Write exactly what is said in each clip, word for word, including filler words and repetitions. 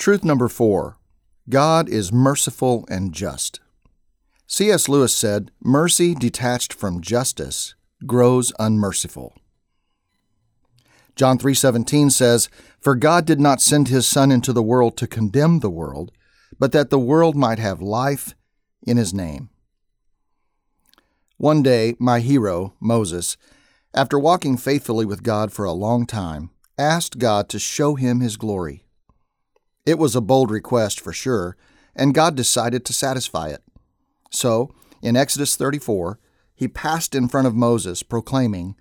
Truth number four, God is merciful and just. C S Lewis said, mercy detached from justice grows unmerciful. John three seventeen says, for God did not send his Son into the world to condemn the world, but that the world might have life in his name. One day, my hero, Moses, after walking faithfully with God for a long time, asked God to show him his glory. It was a bold request for sure, and God decided to satisfy it. So, in Exodus thirty-four, he passed in front of Moses, proclaiming,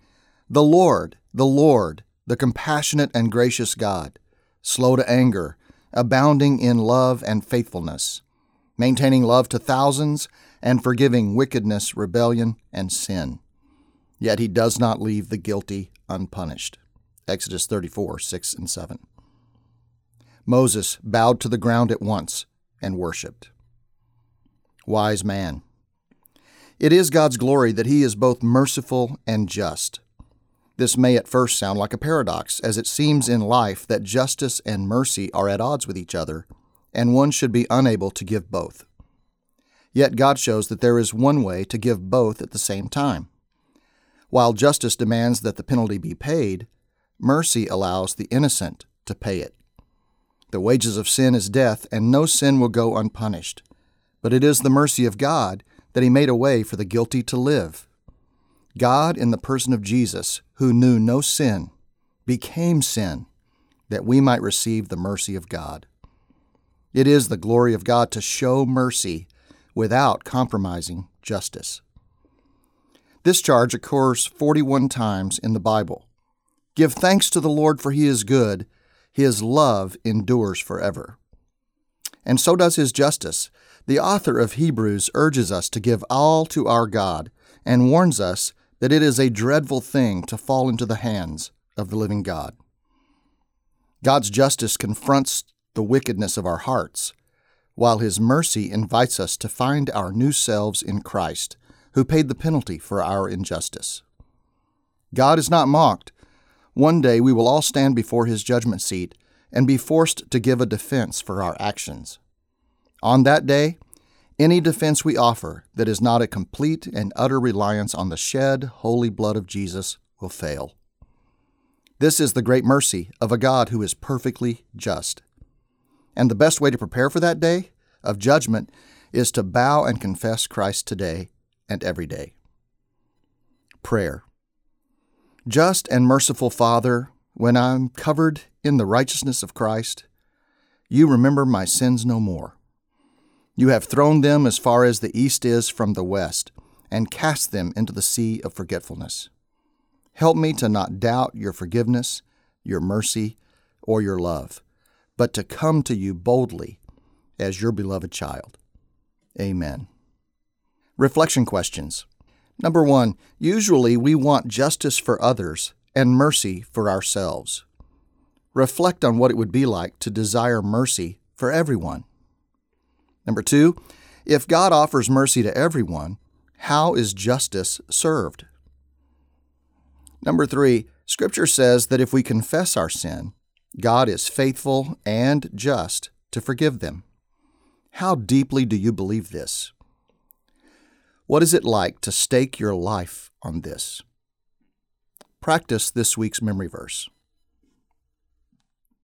"The Lord, the Lord, the compassionate and gracious God, slow to anger, abounding in love and faithfulness, maintaining love to thousands, and forgiving wickedness, rebellion, and sin. Yet he does not leave the guilty unpunished." Exodus thirty-four, six and seven. Moses bowed to the ground at once and worshipped. Wise man. It is God's glory that he is both merciful and just. This may at first sound like a paradox, as it seems in life that justice and mercy are at odds with each other, and one should be unable to give both. Yet God shows that there is one way to give both at the same time. While justice demands that the penalty be paid, mercy allows the innocent to pay it. The wages of sin is death, and no sin will go unpunished. But it is the mercy of God that he made a way for the guilty to live. God, in the person of Jesus, who knew no sin, became sin, that we might receive the mercy of God. It is the glory of God to show mercy without compromising justice. This charge occurs forty-one times in the Bible. Give thanks to the Lord, for he is good. His love endures forever. And so does his justice. The author of Hebrews urges us to give all to our God and warns us that it is a dreadful thing to fall into the hands of the living God. God's justice confronts the wickedness of our hearts, while his mercy invites us to find our new selves in Christ, who paid the penalty for our injustice. God is not mocked. One day we will all stand before his judgment seat and be forced to give a defense for our actions. On that day, any defense we offer that is not a complete and utter reliance on the shed holy blood of Jesus will fail. This is the great mercy of a God who is perfectly just. And the best way to prepare for that day of judgment is to bow and confess Christ today and every day. Prayer. Just and merciful Father, when I am covered in the righteousness of Christ, you remember my sins no more. You have thrown them as far as the east is from the west, and cast them into the sea of forgetfulness. Help me to not doubt your forgiveness, your mercy, or your love, but to come to you boldly as your beloved child. Amen. Reflection questions. Number one, usually we want justice for others and mercy for ourselves. Reflect on what it would be like to desire mercy for everyone. Number two, if God offers mercy to everyone, how is justice served? Number three, Scripture says that if we confess our sin, God is faithful and just to forgive them. How deeply do you believe this? What is it like to stake your life on this? Practice this week's memory verse.